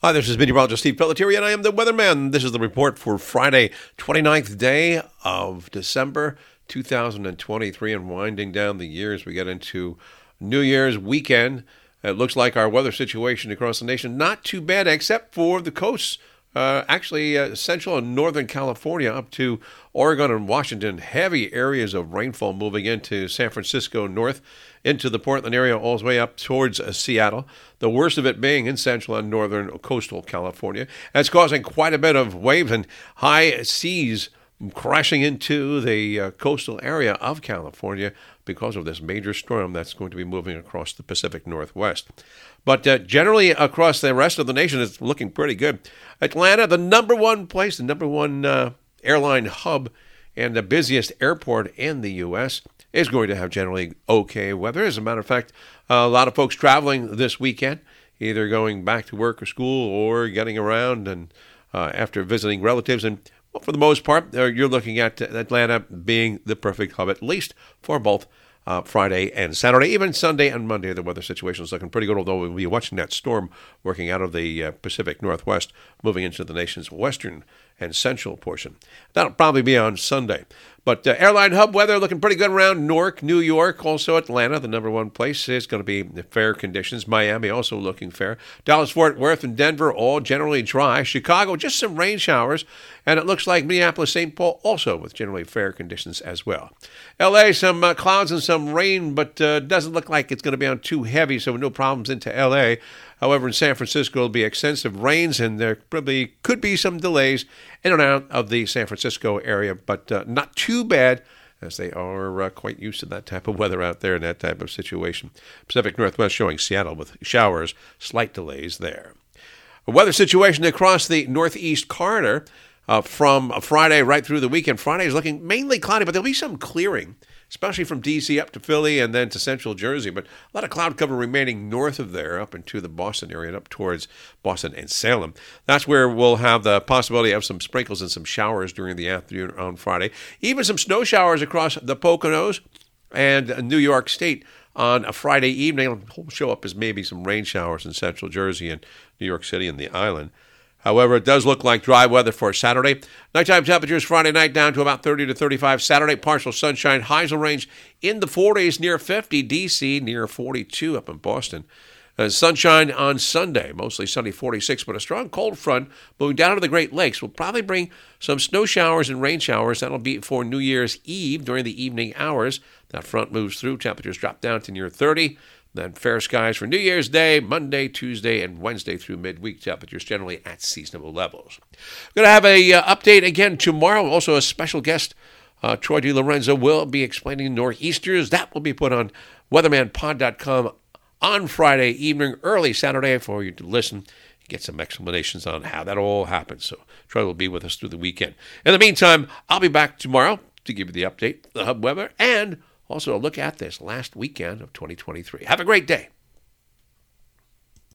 Hi, this is meteorologist Steve Pelletieri, and I am the weatherman. This is the report for Friday, 29th day of December 2023, and winding down the year as we get into New Year's weekend. It looks like our weather situation across the nation, not too bad, except for the coasts. Central and Northern California up to Oregon and Washington. Heavy areas of rainfall moving into San Francisco north, into the Portland area, all the way up towards Seattle. The worst of it being in Central and Northern coastal California. That's causing quite a bit of waves and high seas crashing into the coastal area of California because of this major storm that's going to be moving across the Pacific Northwest. But generally across the rest of the nation, it's looking pretty good. Atlanta, the number one place, the number one airline hub and the busiest airport in the U.S., is going to have generally okay weather. As a matter of fact, a lot of folks traveling this weekend, either going back to work or school or getting around and after visiting relatives. And well, for the most part, you're looking at Atlanta being the perfect hub, at least for both Friday and Saturday. Even Sunday and Monday, the weather situation is looking pretty good, although we'll be watching that storm working out of the Pacific Northwest, moving into the nation's western and central portion. That'll probably be on Sunday. But airline hub weather looking pretty good around Newark, New York. Also Atlanta, the number one place, is going to be fair conditions. Miami also looking fair. Dallas, Fort Worth, and Denver all generally dry. Chicago, just some rain showers. And it looks like Minneapolis, St. Paul also with generally fair conditions as well. L.A., some clouds and some rain, but doesn't look like it's going to be on too heavy, so no problems into L.A. However, in San Francisco, it'll be extensive rains, and there probably could be some delays in and out of the San Francisco area, but not too bad, as they are quite used to that type of weather out there in that type of situation. Pacific Northwest showing Seattle with showers, slight delays there. A weather situation across the northeast corridor from Friday right through the weekend. Friday is looking mainly cloudy, but there'll be some clearing, especially from D.C. up to Philly and then to central Jersey. But a lot of cloud cover remaining north of there up into the Boston area and up towards Boston and Salem. That's where we'll have the possibility of some sprinkles and some showers during the afternoon on Friday. Even some snow showers across the Poconos and New York State on a Friday evening. It'll show up as maybe some rain showers in central Jersey and New York City and the island. However, it does look like dry weather for Saturday. Nighttime temperatures Friday night down to about 30 to 35. Saturday, partial sunshine. Highs will range in the 40s, near 50. D.C., near 42 up in Boston. Sunshine on Sunday, mostly sunny, 46. But a strong cold front moving down to the Great Lakes will probably bring some snow showers and rain showers. That'll be for New Year's Eve during the evening hours. That front moves through. Temperatures drop down to near 30. Then fair skies for New Year's Day, Monday, Tuesday, and Wednesday through midweek. Temperatures generally at seasonable levels. We're going to have an update again tomorrow. Also, a special guest, Troy DiLorenzo, will be explaining Noreasters. That will be put on weathermanpod.com on Friday evening, early Saturday, for you to listen and get some explanations on how that all happens. So Troy will be with us through the weekend. In the meantime, I'll be back tomorrow to give you the update, the hub weather, and also, a look at this last weekend of 2023. Have a great day.